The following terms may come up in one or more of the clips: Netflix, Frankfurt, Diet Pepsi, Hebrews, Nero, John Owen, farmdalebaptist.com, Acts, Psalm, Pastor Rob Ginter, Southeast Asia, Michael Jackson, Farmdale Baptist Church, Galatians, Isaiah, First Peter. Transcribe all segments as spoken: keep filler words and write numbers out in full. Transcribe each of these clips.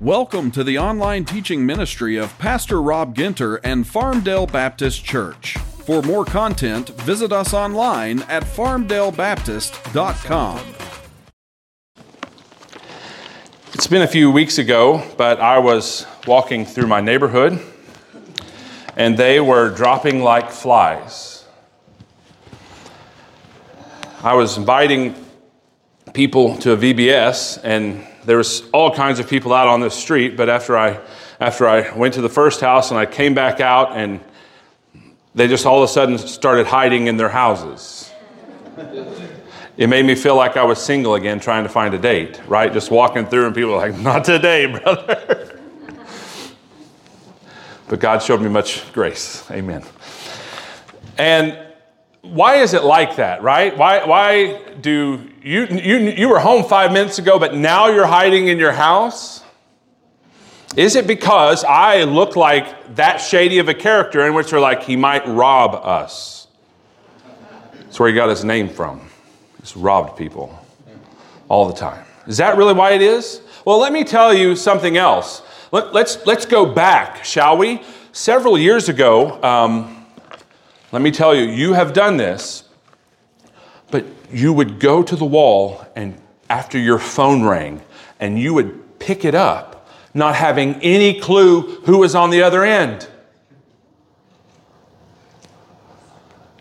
Welcome to the online teaching ministry of Pastor Rob Ginter and Farmdale Baptist Church. For more content, visit us online at farmdale baptist dot com. It's been a few weeks ago, but I was walking through my neighborhood, and they were dropping like flies. I was inviting people to a V B S, and there was all kinds of people out on the street, but after I, after I went to the first house and I came back out, and they just all of a sudden started hiding in their houses. It made me feel like I was single again, trying to find a date, right? Just walking through and people were like, not today, brother. But God showed me much grace. Amen. And why is it like that, right? Why why do you, you, you were home five minutes ago, but now you're hiding in your house? Is it because I look like that shady of a character in which we're like, he might rob us? That's where he got his name from. He's robbed people all the time. Is that really why it is? Well, let me tell you something else. Let, let's, let's go back, shall we? Several years ago, um, let me tell you, you have done this, but you would go to the wall and after your phone rang and you would pick it up, not having any clue who was on the other end.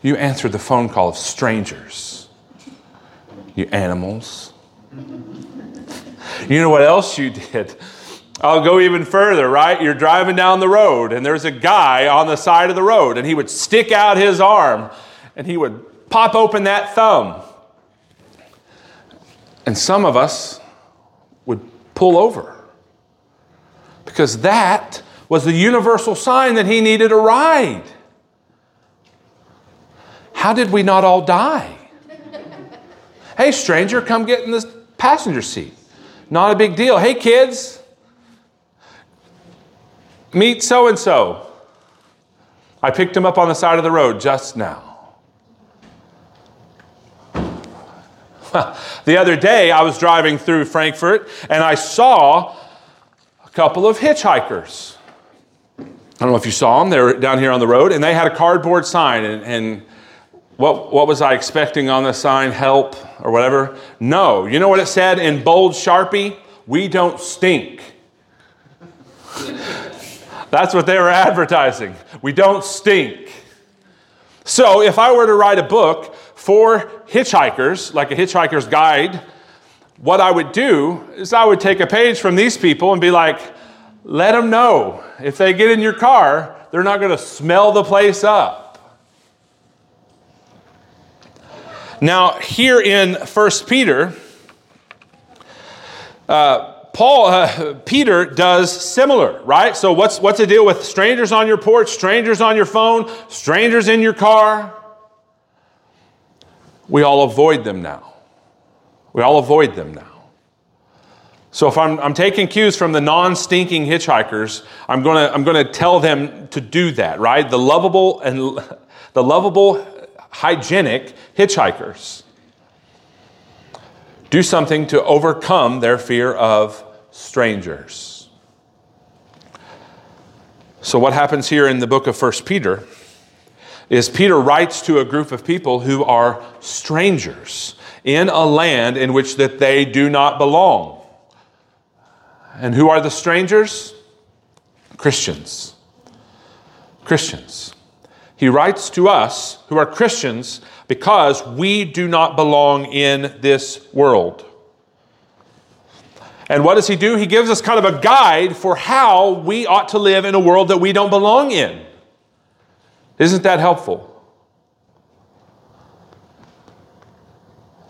You answered the phone call of strangers. You animals. You know what else you did? I'll go even further, right? You're driving down the road, and there's a guy on the side of the road, and he would stick out his arm, and he would pop open that thumb. And some of us would pull over, because that was the universal sign that he needed a ride. How did we not all die? Hey, stranger, come get in this passenger seat. Not a big deal. Hey, kids, meet so-and-so. I picked him up on the side of the road just now. The other day, I was driving through Frankfurt, and I saw couple of hitchhikers. I don't know if you saw them. They were down here on the road, and they had a cardboard sign. And, and what, what was I expecting on the sign? Help or whatever? No. You know what it said in bold Sharpie? We don't stink. That's what they were advertising. We don't stink. So if I were to write a book for hitchhikers, like a hitchhiker's guide, what I would do is I would take a page from these people and be like, let them know if they get in your car, they're not going to smell the place up. Now, here in First Peter, uh, Paul, uh, Peter does similar, right? So what's, what's the deal with strangers on your porch, strangers on your phone, strangers in your car? We all avoid them now. We all avoid them now. So if I'm, I'm taking cues from the non-stinking hitchhikers, I'm gonna I'm gonna tell them to do that, right? The lovable and the lovable, hygienic hitchhikers do something to overcome their fear of strangers. So what happens here in the book of First Peter is Peter writes to a group of people who are strangers in a land in which that they do not belong. And who are the strangers? Christians. Christians. He writes to us who are Christians because we do not belong in this world. And what does he do? He gives us kind of a guide for how we ought to live in a world that we don't belong in. Isn't that helpful?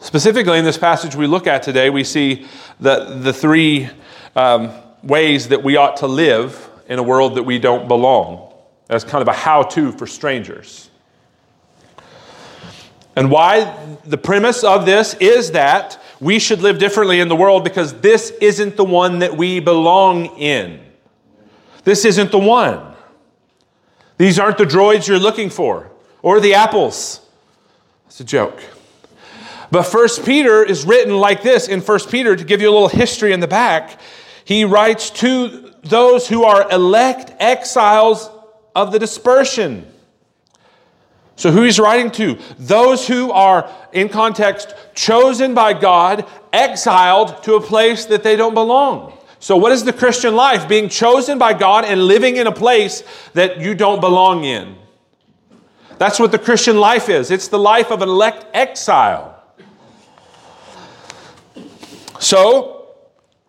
Specifically, in this passage we look at today, we see the, the three um, ways that we ought to live in a world that we don't belong. That's kind of a how-to for strangers. And why the premise of this is that we should live differently in the world because this isn't the one that we belong in. This isn't the one. These aren't the droids you're looking for or the apples. That's a joke. But First Peter is written like this in First Peter to give you a little history in the back. He writes to those who are elect exiles of the dispersion. So who he's writing to? Those who are, in context, chosen by God, exiled to a place that they don't belong. So what is the Christian life? Being chosen by God and living in a place that you don't belong in. That's what the Christian life is. It's the life of an elect exile. So,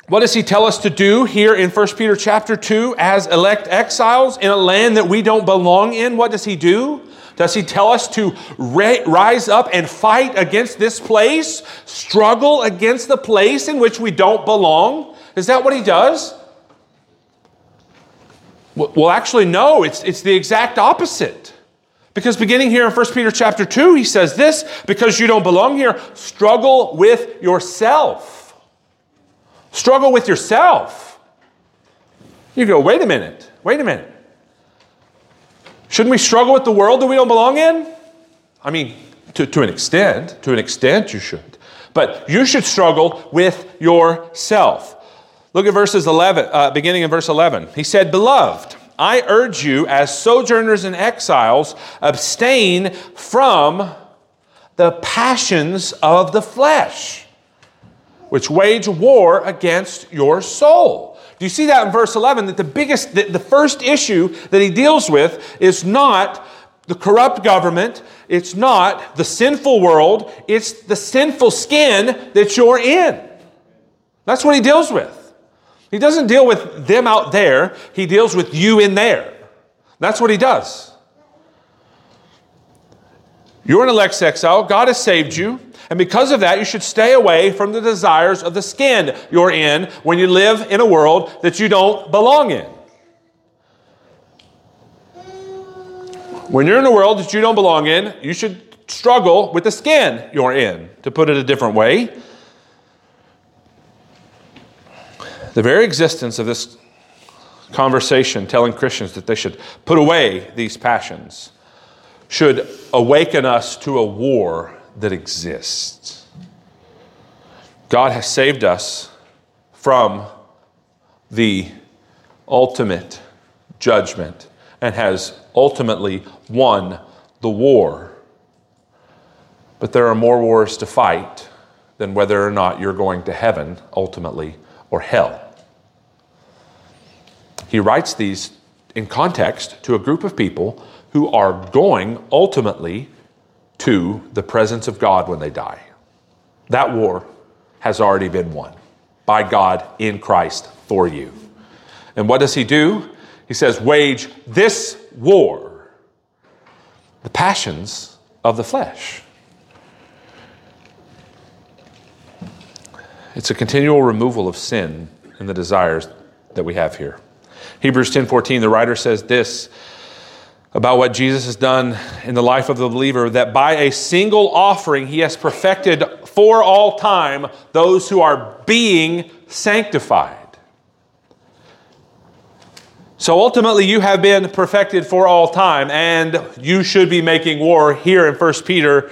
what does he tell us to do here in First Peter chapter two as elect exiles in a land that we don't belong in? What does he do? Does he tell us to rise up and fight against this place? Struggle against the place in which we don't belong? Is that what he does? Well, actually, no. It's, it's the exact opposite. Because beginning here in First Peter chapter two, he says this, because you don't belong here, struggle with yourself. Struggle with yourself. You go, wait a minute, wait a minute. Shouldn't we struggle with the world that we don't belong in? I mean, to, to an extent, to an extent you should. But you should struggle with yourself. Look at verses eleven, uh, beginning in verse eleven. He said, beloved, I urge you, as sojourners and exiles, abstain from the passions of the flesh, which wage war against your soul. Do you see that in verse eleven? That the biggest, the, the first issue that he deals with is not the corrupt government, it's not the sinful world, it's the sinful skin that you're in. That's what he deals with. He doesn't deal with them out there. He deals with you in there. That's what he does. You're an elect exile. God has saved you. And because of that, you should stay away from the desires of the skin you're in when you live in a world that you don't belong in. When you're in a world that you don't belong in, you should struggle with the skin you're in, to put it a different way. The very existence of this conversation telling Christians that they should put away these passions should awaken us to a war that exists. God has saved us from the ultimate judgment and has ultimately won the war. But there are more wars to fight than whether or not you're going to heaven ultimately or hell. He writes these in context to a group of people who are going ultimately to the presence of God when they die. That war has already been won by God in Christ for you. And what does he do? He says, wage this war, the passions of the flesh. It's a continual removal of sin and the desires that we have here. Hebrews ten fourteen, the writer says this about what Jesus has done in the life of the believer, that by a single offering he has perfected for all time those who are being sanctified. So ultimately you have been perfected for all time, and you should be making war here in First Peter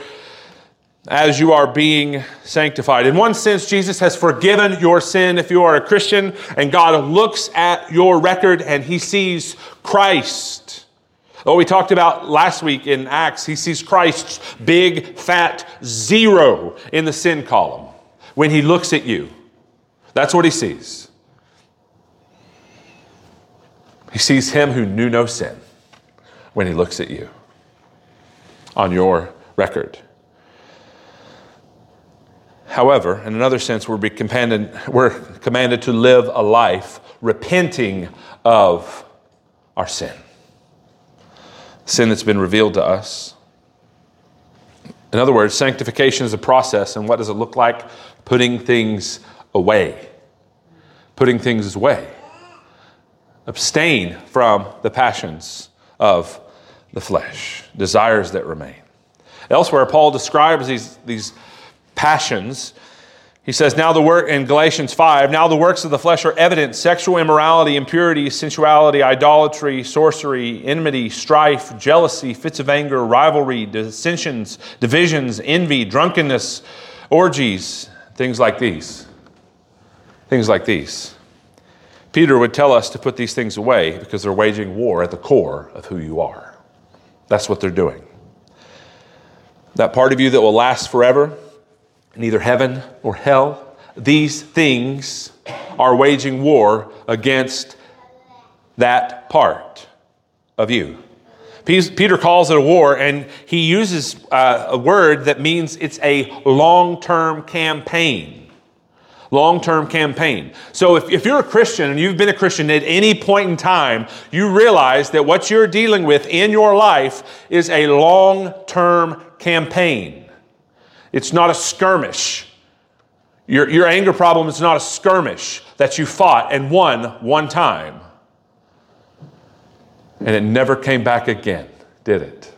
as you are being sanctified. In one sense, Jesus has forgiven your sin if you are a Christian, and God looks at your record and he sees Christ. Oh, we talked about last week in Acts, he sees Christ's big fat zero in the sin column when he looks at you. That's what he sees. He sees him who knew no sin when he looks at you on your record. However, in another sense, we're commanded, we're commanded to live a life repenting of our sin. Sin that's been revealed to us. In other words, sanctification is a process, and what does it look like? Putting things away. Putting things away. Abstain from the passions of the flesh, desires that remain. Elsewhere, Paul describes these these. passions. He says, now the work in Galatians five, now the works of the flesh are evident: sexual immorality, impurity, sensuality, idolatry, sorcery, enmity, strife, jealousy, fits of anger, rivalry, dissensions, divisions, envy, drunkenness, orgies, things like these. Things like these. Peter would tell us to put these things away because they're waging war at the core of who you are. That's what they're doing. That part of you that will last forever, neither heaven or hell, these things are waging war against that part of you. Peter calls it a war, and he uses uh, a word that means it's a long-term campaign. Long-term campaign. So if, if you're a Christian and you've been a Christian at any point in time, you realize that what you're dealing with in your life is a long-term campaign. It's not a skirmish. Your, your anger problem is not a skirmish that you fought and won one time. And it never came back again, did it?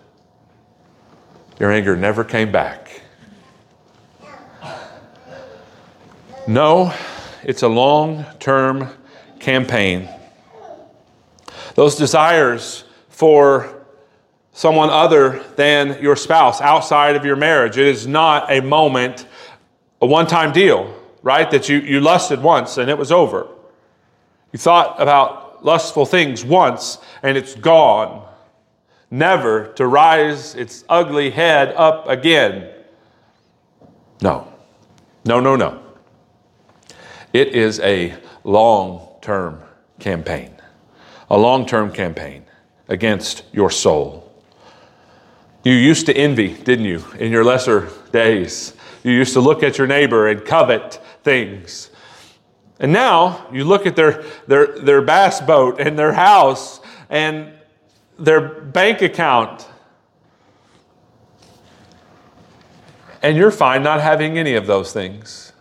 Your anger never came back. No, it's a long-term campaign. Those desires for someone other than your spouse outside of your marriage, it is not a moment, a one-time deal, right? That you, you lusted once and it was over. You thought about lustful things once, and it's gone, never to rise its ugly head up again. No, no, no, no. It is a long-term campaign, a long-term campaign against your soul. You used to envy, didn't you, in your lesser days? You used to look at your neighbor and covet things. And now you look at their, their their bass boat and their house and their bank account, and you're fine not having any of those things.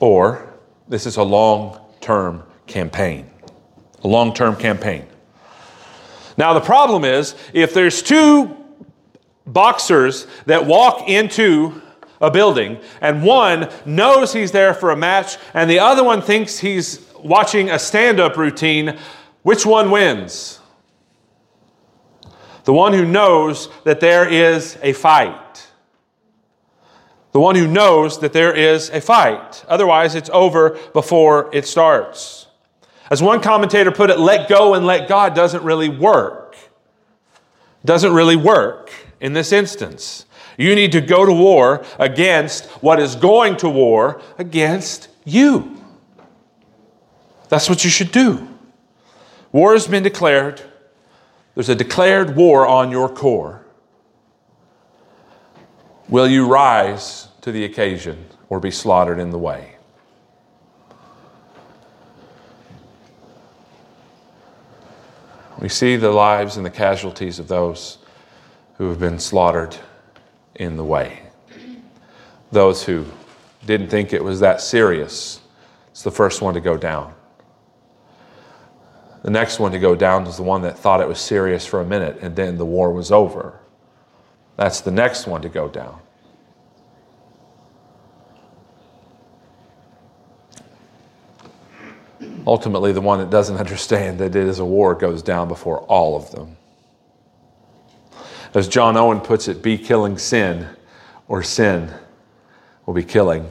Or this is a long-term campaign, a long-term campaign. Now the problem is, if there's two boxers that walk into a building, and one knows he's there for a match, and the other one thinks he's watching a stand-up routine, which one wins? The one who knows that there is a fight. The one who knows that there is a fight. Otherwise, it's over before it starts. As one commentator put it, let go and let God doesn't really work. Doesn't really work in this instance. You need to go to war against what is going to war against you. That's what you should do. War has been declared. There's a declared war on your core. Will you rise to the occasion or be slaughtered in the way? We see the lives and the casualties of those who have been slaughtered in the way. Those who didn't think it was that serious, it's the first one to go down. The next one to go down is the one that thought it was serious for a minute and then the war was over. That's the next one to go down. Ultimately, the one that doesn't understand that it is a war goes down before all of them. As John Owen puts it, be killing sin, or sin will be killing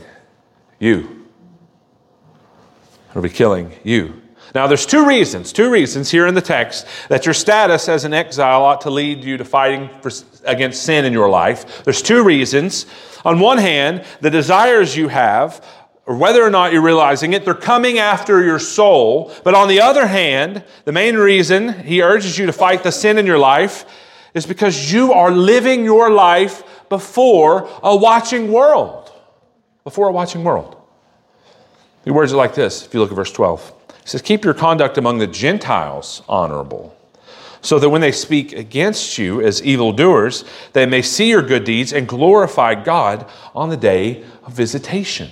you. It'll be killing you. Now, there's two reasons, two reasons here in the text that your status as an exile ought to lead you to fighting for, against sin in your life. There's two reasons. On one hand, the desires you have, or whether or not you're realizing it, they're coming after your soul. But on the other hand, the main reason he urges you to fight the sin in your life is because you are living your life before a watching world. Before a watching world. The words are like this, if you look at verse twelve. It says, keep your conduct among the Gentiles honorable, so that when they speak against you as evildoers, they may see your good deeds and glorify God on the day of visitation.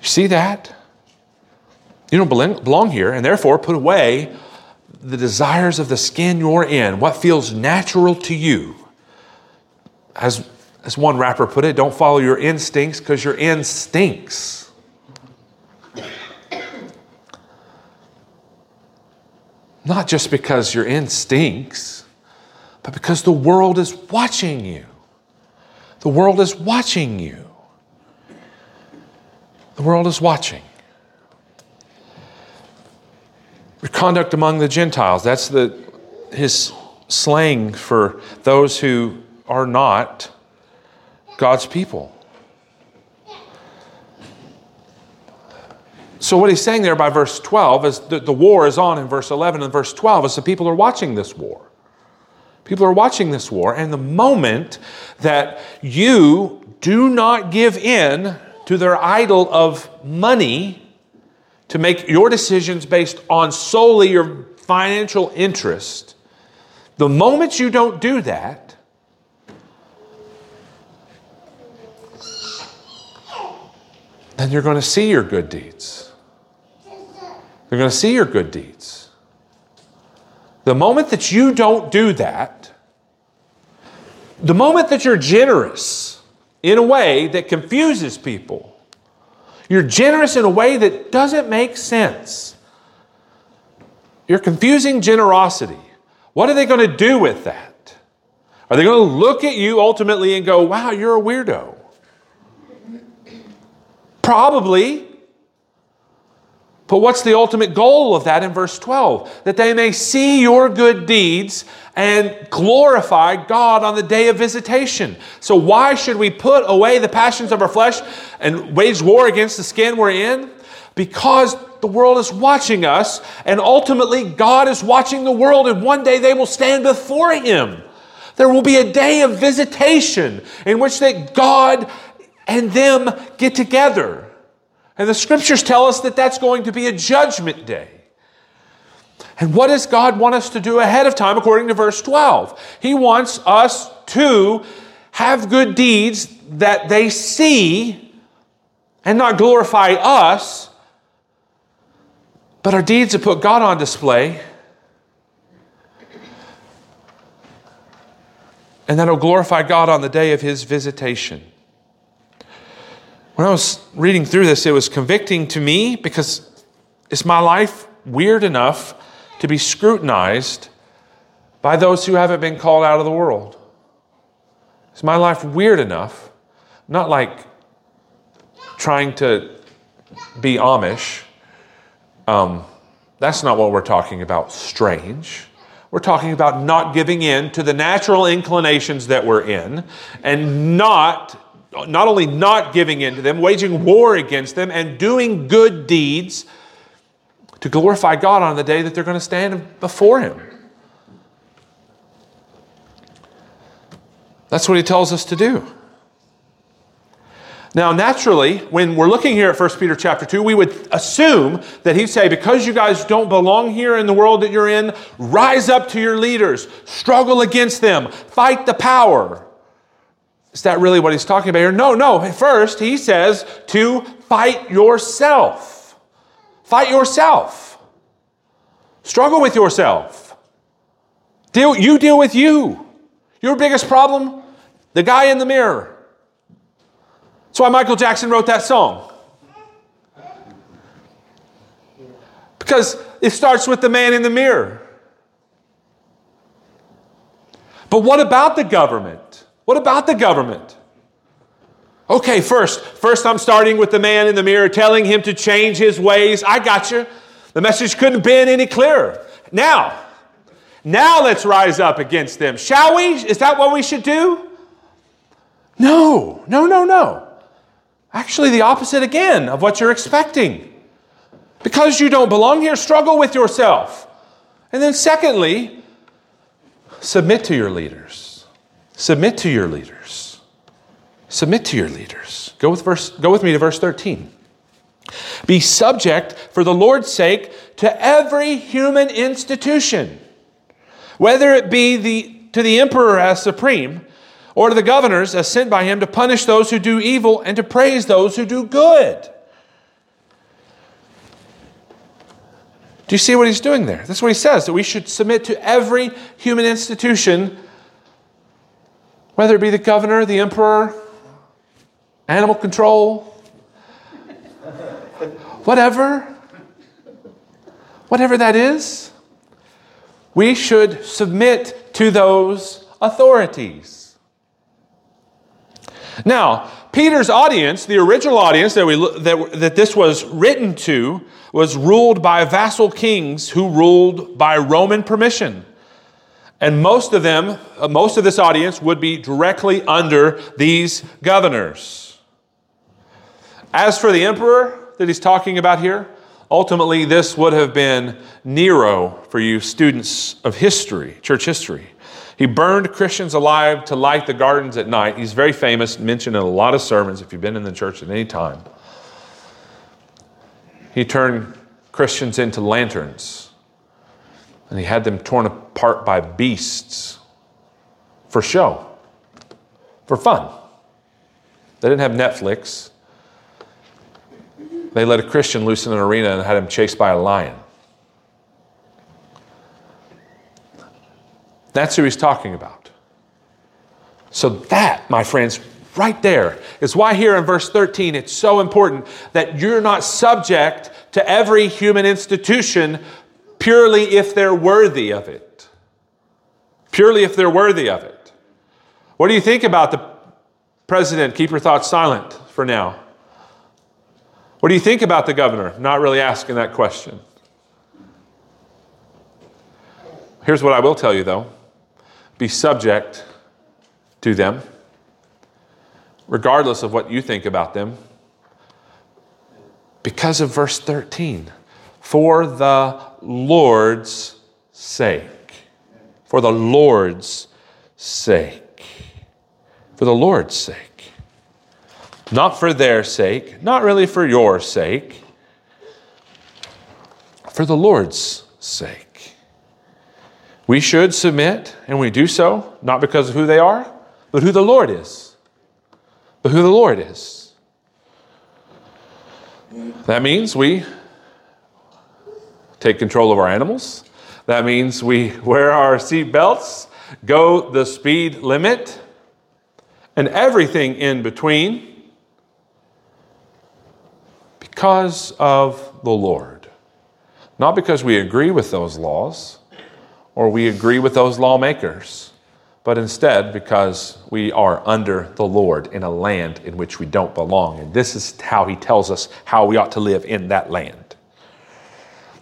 You see that? You don't belong here, and therefore put away the desires of the skin you're in, what feels natural to you. As, as one rapper put it, don't follow your instincts because your end stinks. Not just because your end stinks, but because the world is watching you. The world is watching you. The world is watching. conduct among the Gentiles. That's the his slang for those who are not God's people. So what he's saying there by verse twelve is the, the war is on in verse eleven, and verse twelve is the people are watching this war. People are watching this war, and the moment that you do not give in to their idol of money to make your decisions based on solely your financial interest, the moment you don't do that, then you're going to see your good deeds. You're going to see your good deeds. The moment that you don't do that, the moment that you're generous in a way that confuses people, you're generous in a way that doesn't make sense. You're confusing generosity. What are they going to do with that? Are they going to look at you ultimately and go, wow, you're a weirdo? Probably. But what's the ultimate goal of that in verse twelve? That they may see your good deeds and glorify God on the day of visitation. So why should we put away the passions of our flesh and wage war against the skin we're in? Because the world is watching us, and ultimately God is watching the world, and one day they will stand before Him. There will be a day of visitation in which that God and them get together. And the scriptures tell us that that's going to be a judgment day. And what does God want us to do ahead of time according to verse twelve? He wants us to have good deeds that they see and not glorify us, but our deeds that put God on display, and that'll glorify God on the day of His visitation. When I was reading through this, it was convicting to me because is my life weird enough to be scrutinized by those who haven't been called out of the world? Is my life weird enough? Not like trying to be Amish. Um, that's not what we're talking about, strange. We're talking about not giving in to the natural inclinations that we're in and not... not only not giving in to them, waging war against them, and doing good deeds to glorify God on the day that they're going to stand before Him. That's what He tells us to do. Now, naturally, when we're looking here at First Peter chapter two, we would assume that he'd say, because you guys don't belong here in the world that you're in, rise up to your leaders, struggle against them, fight the power. Is that really what he's talking about here? No, no. First, he says to fight yourself. Fight yourself. Struggle with yourself. Deal, you deal with you. Your biggest problem, the guy in the mirror. That's why Michael Jackson wrote that song. Because it starts with the man in the mirror. But what about the government? What about the government? Okay, first, first I'm starting with the man in the mirror, telling him to change his ways. I got you. The message couldn't have been any clearer. Now, now let's rise up against them. Shall we? Is that what we should do? No, no, no, no. Actually, the opposite again of what you're expecting. Because you don't belong here, struggle with yourself. And then secondly, submit to your leaders. Submit to your leaders. Submit to your leaders. Go with verse. Go with me to verse thirteen. Be subject for the Lord's sake to every human institution, whether it be the to the emperor as supreme, or to the governors as sent by him to punish those who do evil and to praise those who do good. Do you see what he's doing there? That's what he says, that we should submit to every human institution, whether it be the governor, the emperor, animal control, whatever, whatever that is, we should submit to those authorities. Now, Peter's audience, the original audience that we that, that this was written to, was ruled by vassal kings who ruled by Roman permission. And most of them, most of this audience would be directly under these governors. As for the emperor that he's talking about here, ultimately this would have been Nero for you students of history, church history. He burned Christians alive to light the gardens at night. He's very famous, mentioned in a lot of sermons if you've been in the church at any time. He turned Christians into lanterns. And he had them torn apart by beasts for show, for fun. They didn't have Netflix. They let a Christian loose in an arena and had him chased by a lion. That's who he's talking about. So that, my friends, right there is why here in verse thirteen, it's so important that you're not subject to every human institution purely if they're worthy of it. Purely if they're worthy of it. What do you think about the president? Keep your thoughts silent for now. What do you think about the governor? Not really asking that question. Here's what I will tell you, though. Be subject to them, regardless of what you think about them, because of verse thirteen. For the Lord's sake. For the Lord's sake. For the Lord's sake. Not for their sake. Not really for your sake. For the Lord's sake. We should submit, and we do so, not because of who they are, but who the Lord is. But who the Lord is. That means we take control of our animals. That means we wear our seat belts, go the speed limit, and everything in between because of the Lord. Not because we agree with those laws, or we agree with those lawmakers, but instead because we are under the Lord in a land in which we don't belong. And this is how he tells us how we ought to live in that land.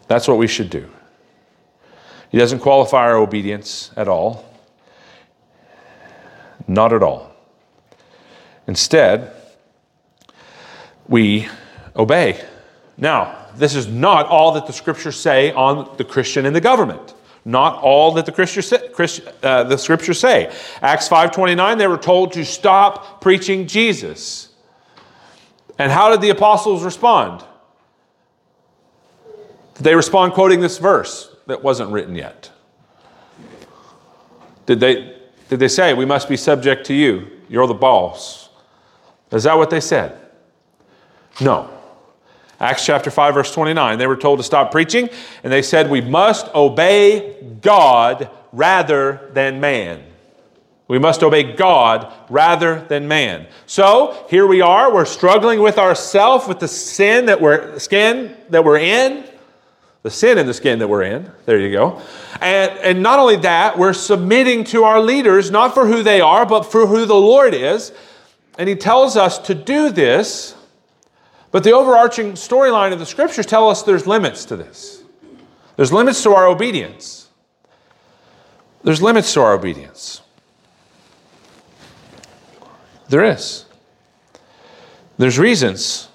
That's what we should do. He doesn't qualify our obedience at all. Not at all. Instead, we obey. Now, this is not all that the scriptures say on the Christian and the government. Not all that the, Christians, uh, the scriptures say. Acts five twenty-nine, they were told to stop preaching Jesus. And how did the apostles respond? Did they respond quoting this verse that wasn't written yet? Did they, did they say, we must be subject to you. You're the boss. Is that what they said? No. Acts chapter five, verse twenty-nine, they were told to stop preaching, and they said, we must obey God rather than man. We must obey God rather than man. So here we are, we're struggling with ourselves, with the sin that we're, skin that we're in, the sin in the skin that we're in. There you go. And, and not only that, we're submitting to our leaders, not for who they are, but for who the Lord is. And he tells us to do this. But the overarching storyline of the scriptures tell us there's limits to this. There's limits to our obedience. There's limits to our obedience. There is. There's reasons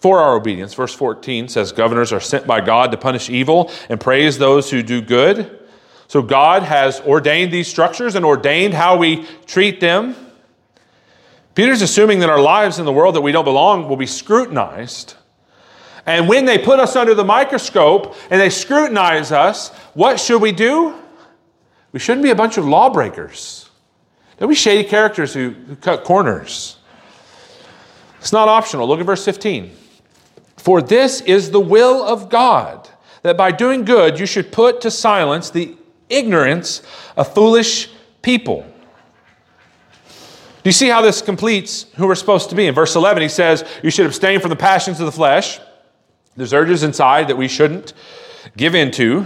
for our obedience. Verse fourteen says, governors are sent by God to punish evil and praise those who do good. So God has ordained these structures and ordained how we treat them. Peter's assuming that our lives in the world that we don't belong will be scrutinized. And when they put us under the microscope and they scrutinize us, what should we do? We shouldn't be a bunch of lawbreakers. Don't be shady characters who, who cut corners. It's not optional. Look at verse fifteen. For this is the will of God, that by doing good you should put to silence the ignorance of foolish people. Do you see how this completes who we're supposed to be? In verse eleven, he says, you should abstain from the passions of the flesh. There's urges inside that we shouldn't give into.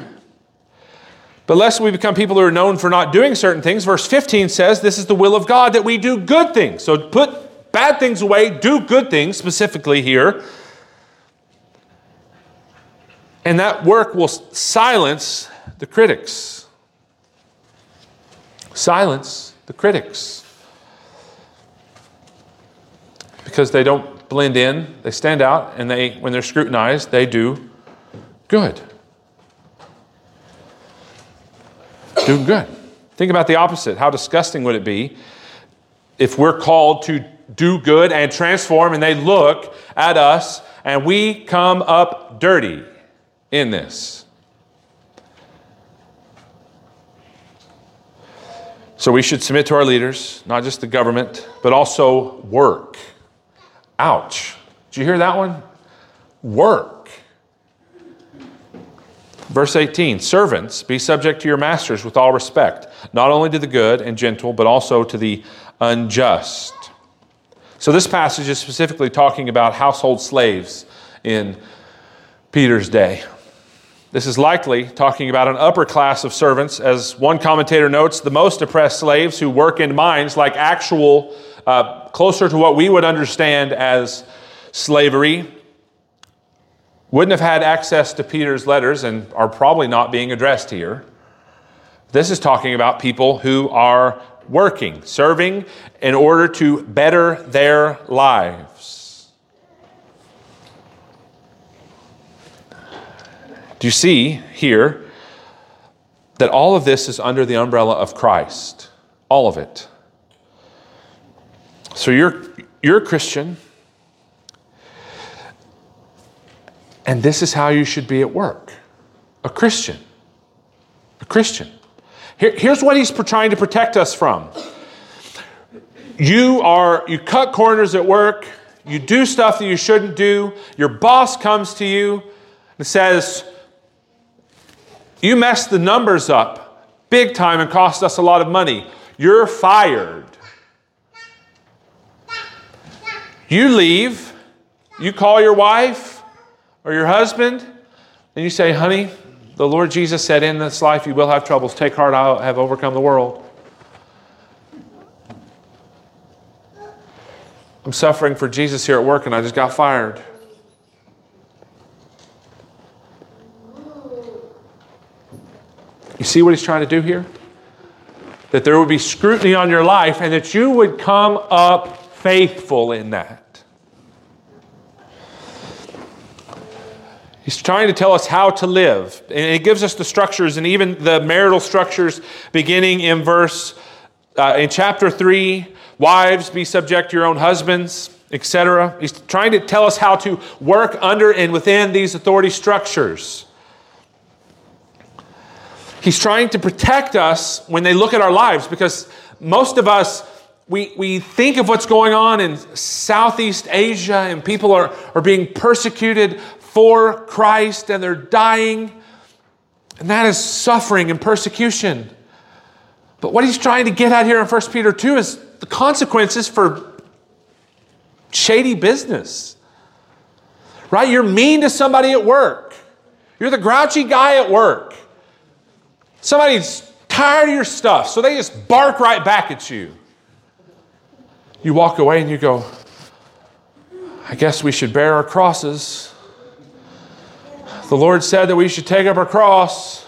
But lest we become people who are known for not doing certain things, verse fifteen says, this is the will of God, that we do good things. So put bad things away, do good things, specifically here. And that work will silence the critics. Silence the critics. Because they don't blend in, they stand out, and they, when they're scrutinized, they do good. Do good. Think about the opposite. How disgusting would it be if we're called to do good and transform, and they look at us and we come up dirty in this? So we should submit to our leaders, not just the government, but also work. Ouch. Did you hear that one? Work. Verse eighteen, servants, be subject to your masters with all respect, not only to the good and gentle, but also to the unjust. So this passage is specifically talking about household slaves in Peter's day. This is likely talking about an upper class of servants. As one commentator notes, the most oppressed slaves who work in mines like actual, uh, closer to what we would understand as slavery, wouldn't have had access to Peter's letters and are probably not being addressed here. This is talking about people who are working, serving in order to better their lives. Do you see here that all of this is under the umbrella of Christ? All of it. So you're, you're a Christian, and this is how you should be at work. A Christian. A Christian. Here, here's what he's trying to protect us from. You are, you cut corners at work. You do stuff that you shouldn't do. Your boss comes to you and says, you messed the numbers up big time and cost us a lot of money. You're fired. You leave, you call your wife or your husband, and you say, honey, the Lord Jesus said in this life you will have troubles. Take heart, I have overcome the world. I'm suffering for Jesus here at work and I just got fired. You see what he's trying to do here? That there would be scrutiny on your life and that you would come up faithful in that. He's trying to tell us how to live. And it gives us the structures and even the marital structures beginning in verse, uh, in chapter three, wives, be subject to your own husbands, et cetera. He's trying to tell us how to work under and within these authority structures. He's trying to protect us when they look at our lives, because most of us, we we think of what's going on in Southeast Asia and people are, are being persecuted for Christ and they're dying. And that is suffering and persecution. But what he's trying to get at here in First Peter two is the consequences for shady business. Right? You're mean to somebody at work. You're the grouchy guy at work. Somebody's tired of your stuff, so they just bark right back at you. You walk away and you go, I guess we should bear our crosses. The Lord said that we should take up our cross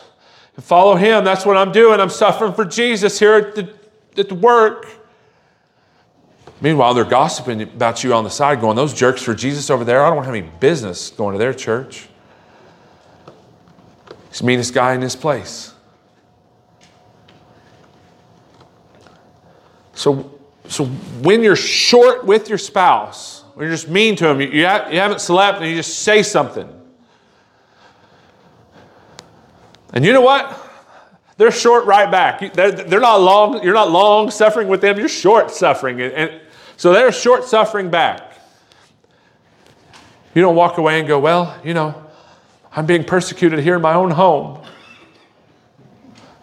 and follow Him. That's what I'm doing. I'm suffering for Jesus here at the, at the work. Meanwhile, they're gossiping about you on the side, going, those jerks for Jesus over there, I don't have any business going to their church. He's the meanest guy in this place. So so when you're short with your spouse, when you're just mean to him, you, you, ha- you haven't slept and you just say something. And you know what? They're short right back. You, they're, they're not long, you're not long suffering with them, you're short suffering. And, and so they're short suffering back. You don't walk away and go, well, you know, I'm being persecuted here in my own home.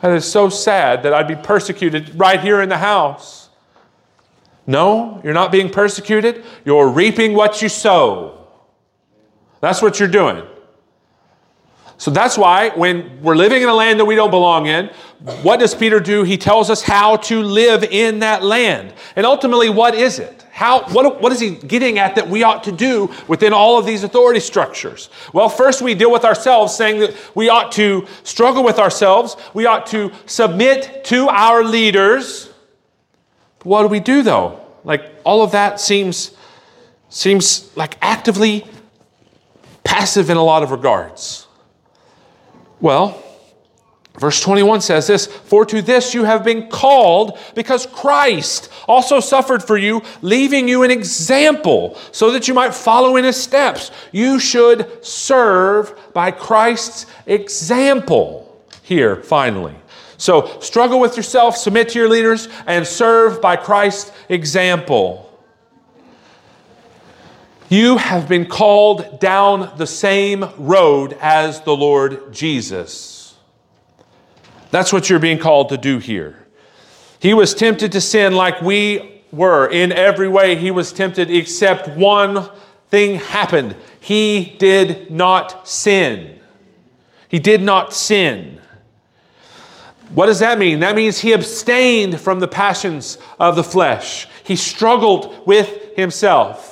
That is so sad that I'd be persecuted right here in the house. No, you're not being persecuted. You're reaping what you sow. That's what you're doing. So that's why when we're living in a land that we don't belong in, what does Peter do? He tells us how to live in that land. And ultimately, what is it? How? What, what is he getting at that we ought to do within all of these authority structures? Well, first we deal with ourselves, saying that we ought to struggle with ourselves. We ought to submit to our leaders. What do we do, though? Like, all of that seems, seems like actively passive in a lot of regards. Well, verse twenty-one says this, "For to this you have been called, because Christ also suffered for you, leaving you an example, so that you might follow in his steps. You should serve by Christ's example." Here, finally. So, struggle with yourself, submit to your leaders, and serve by Christ's example. You have been called down the same road as the Lord Jesus. That's what you're being called to do here. He was tempted to sin like we were. In every way, he was tempted, except one thing happened. He did not sin. He did not sin. What does that mean? That means he abstained from the passions of the flesh. He struggled with himself,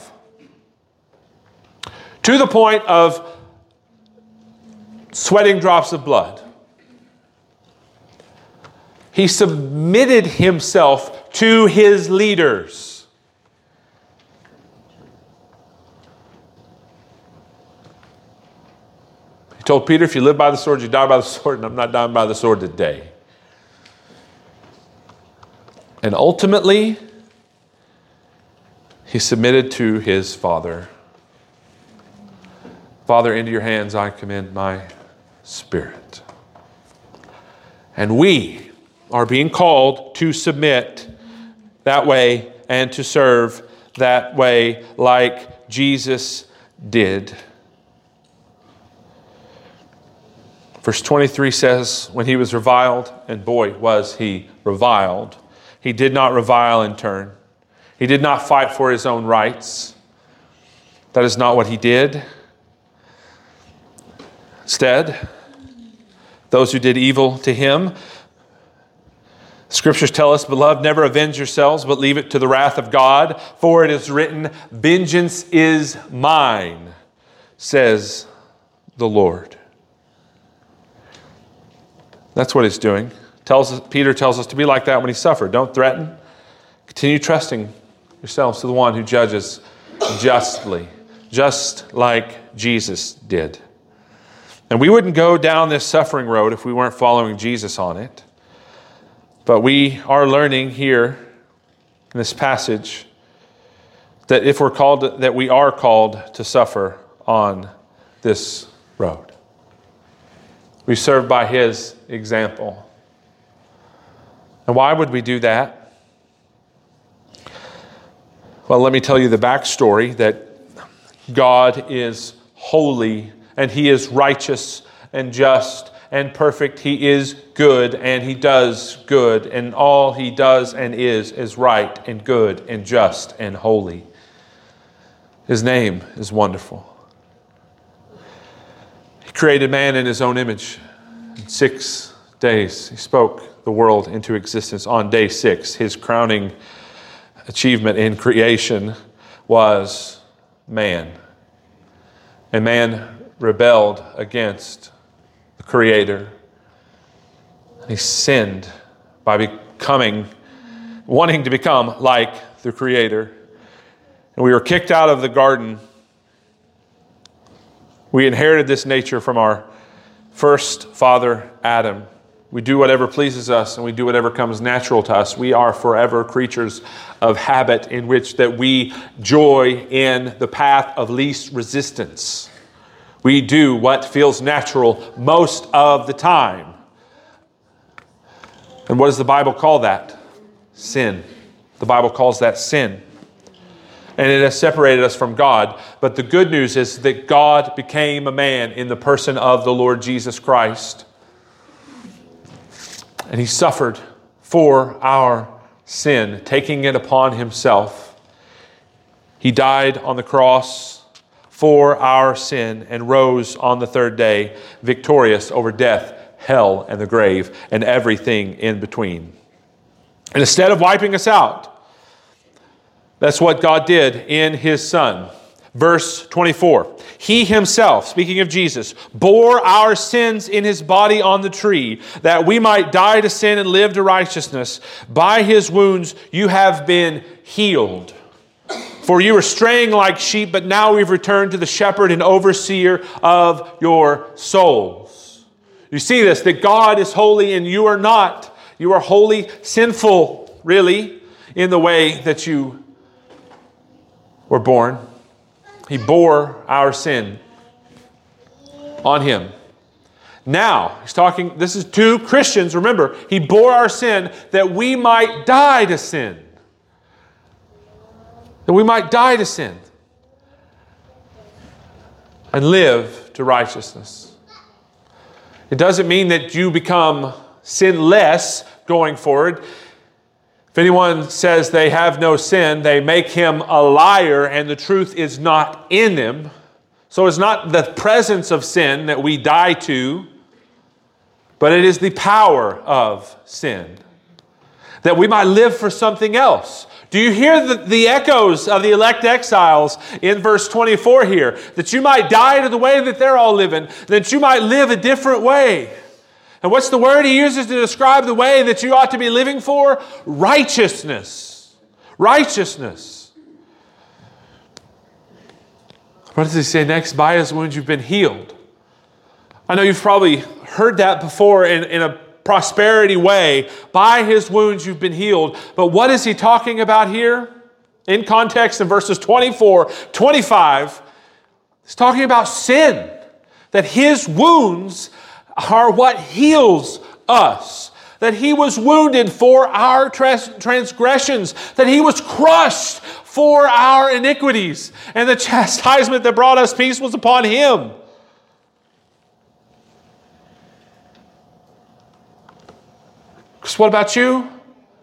to the point of sweating drops of blood. He submitted himself to his leaders. He told Peter, if you live by the sword, you die by the sword, and I'm not dying by the sword today. And ultimately, he submitted to his Father. Father, into your hands I commend my spirit. And we are being called to submit that way and to serve that way like Jesus did. Verse twenty-three says, when he was reviled, and boy, was he reviled, he did not revile in turn. He did not fight for his own rights. That is not what he did. Instead, those who did evil to him, scriptures tell us, beloved, never avenge yourselves, but leave it to the wrath of God, for it is written, vengeance is mine, says the Lord. That's what he's doing. Tells us, Peter tells us to be like that when he suffered. Don't threaten. Continue trusting yourselves to the one who judges justly, just like Jesus did. And we wouldn't go down this suffering road if we weren't following Jesus on it. But we are learning here in this passage that if we're called, to, that we are called to suffer on this road. We serve by his example. And why would we do that? Well, let me tell you the backstory, that God is holy, and he is righteous and just and perfect. He is good, and he does good. And all he does and is is right and good and just and holy. His name is wonderful. He created man in his own image. In six days, he spoke the world into existence. On day six, his crowning achievement in creation was man. And man rebelled against the Creator. He sinned by becoming, wanting to become like the Creator. And we were kicked out of the garden. We inherited this nature from our first father, Adam. We do whatever pleases us, and we do whatever comes natural to us. We are forever creatures of habit, in which that we joy in the path of least resistance. We do what feels natural most of the time. And what does the Bible call that? Sin. The Bible calls that sin. And it has separated us from God. But the good news is that God became a man in the person of the Lord Jesus Christ. And he suffered for our sin, taking it upon himself. He died on the cross for our sin and rose on the third day, victorious over death, hell, and the grave, and everything in between. And instead of wiping us out, that's what God did in his Son. Verse twenty-four, he himself, speaking of Jesus, bore our sins in his body on the tree, that we might die to sin and live to righteousness. By his wounds you have been healed. For you were straying like sheep, but now we've returned to the shepherd and overseer of your souls. You see this, that God is holy and you are not. You are wholly sinful, really, in the way that you were born. He bore our sin on him. Now, he's talking, this is to Christians, remember, he bore our sin that we might die to sin. That we might die to sin and live to righteousness. It doesn't mean that you become sinless going forward. If anyone says they have no sin, they make him a liar and the truth is not in them. So it's not the presence of sin that we die to, but it is the power of sin. That we might live for something else. Do you hear the, the echoes of the elect exiles in verse twenty-four here? That you might die to the way that they're all living. That you might live a different way. And what's the word he uses to describe the way that you ought to be living for? Righteousness. Righteousness. What does he say next? By his wounds you've been healed. I know you've probably heard that before in, in a prosperity way. By his wounds you've been healed. But what is he talking about here? In context in verses twenty-four, twenty-five, he's talking about sin. That his wounds are what heals us. That he was wounded for our trans- transgressions. That he was crushed for our iniquities. And the chastisement that brought us peace was upon him. Because what about you?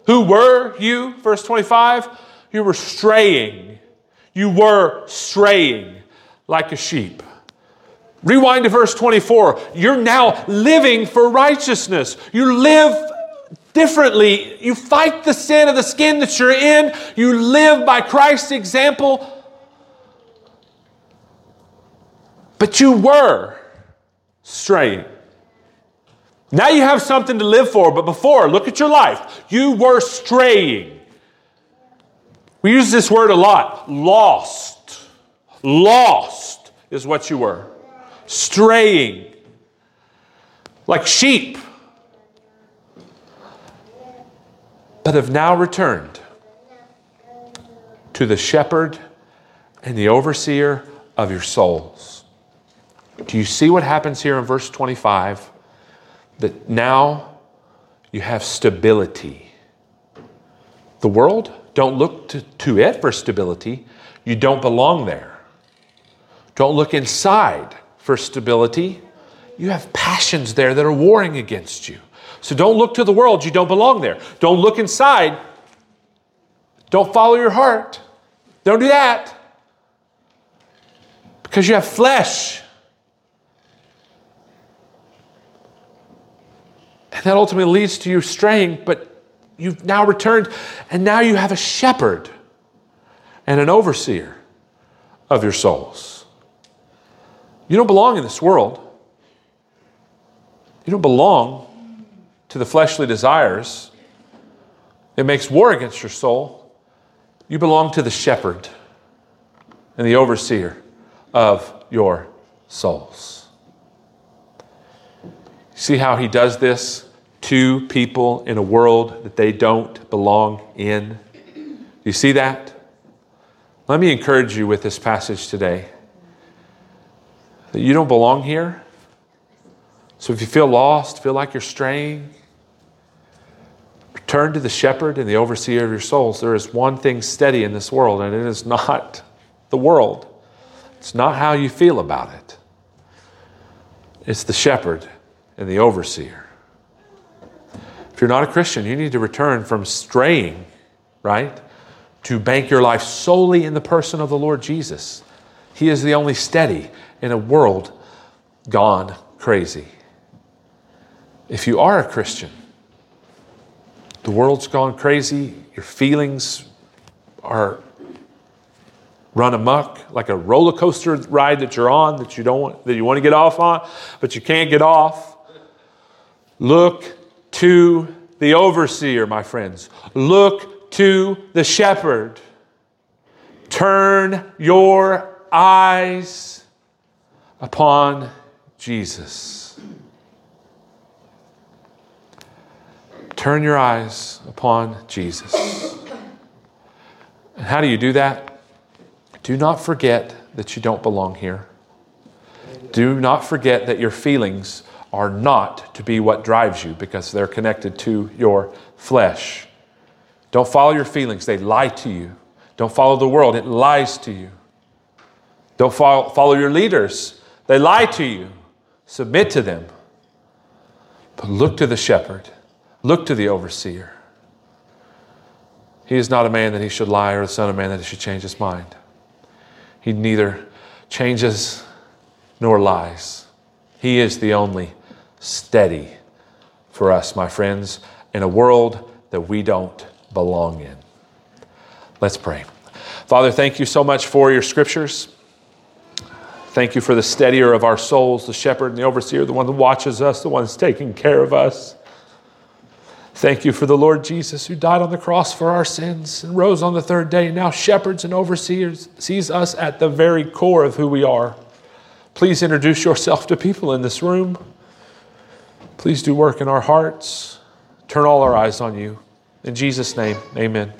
Who were you? Verse twenty-five. You were straying. You were straying like a sheep. Rewind to verse twenty-four. You're now living for righteousness. You live differently. You fight the sin of the skin that you're in. You live by Christ's example. But you were straying. Now you have something to live for, but before, look at your life. You were straying. We use this word a lot. Lost. Lost is what you were. Straying. Like sheep. But have now returned to the shepherd and the overseer of your souls. Do you see what happens here in verse twenty-five? That now you have stability. The world, don't look to, to it for stability. You don't belong there. Don't look inside for stability. You have passions there that are warring against you. So don't look to the world. You don't belong there. Don't look inside. Don't follow your heart. Don't do that. Because you have flesh. And that ultimately leads to you straying, but you've now returned, and now you have a shepherd and an overseer of your souls. You don't belong in this world. You don't belong to the fleshly desires. It makes war against your soul. You belong to the shepherd and the overseer of your souls. See how he does this? Two people in a world that they don't belong in. Do you see that? Let me encourage you with this passage today. That you don't belong here. So if you feel lost, feel like you're straying, return to the shepherd and the overseer of your souls. There is one thing steady in this world, and it is not the world. It's not how you feel about it. It's the shepherd and the overseer. If you're not a Christian, you need to return from straying, right, to bank your life solely in the person of the Lord Jesus. He is the only steady in a world gone crazy. If you are a Christian, the world's gone crazy, your feelings are run amok, like a roller coaster ride that you're on that you don't want, that you want to get off on, but you can't get off. Look to the overseer, my friends. Look to the shepherd. Turn your eyes upon Jesus. Turn your eyes upon Jesus. And how do you do that? Do not forget that you don't belong here. Do not forget that your feelings are not to be what drives you because they're connected to your flesh. Don't follow your feelings. They lie to you. Don't follow the world. It lies to you. Don't follow, follow your leaders. They lie to you. Submit to them. But look to the shepherd. Look to the overseer. He is not a man that he should lie or the son of man that he should change his mind. He neither changes nor lies. He is the only steady for us, my friends, in a world that we don't belong in. Let's pray. Father, thank you so much for your scriptures. Thank you for the steadier of our souls, the shepherd and the overseer, the one that watches us, the one that's taking care of us. Thank you for the Lord Jesus who died on the cross for our sins and rose on the third day. Now shepherds and overseers sees us at the very core of who we are. Please introduce yourself to people in this room. Please do work in our hearts. Turn all our eyes on you. In Jesus' name, amen.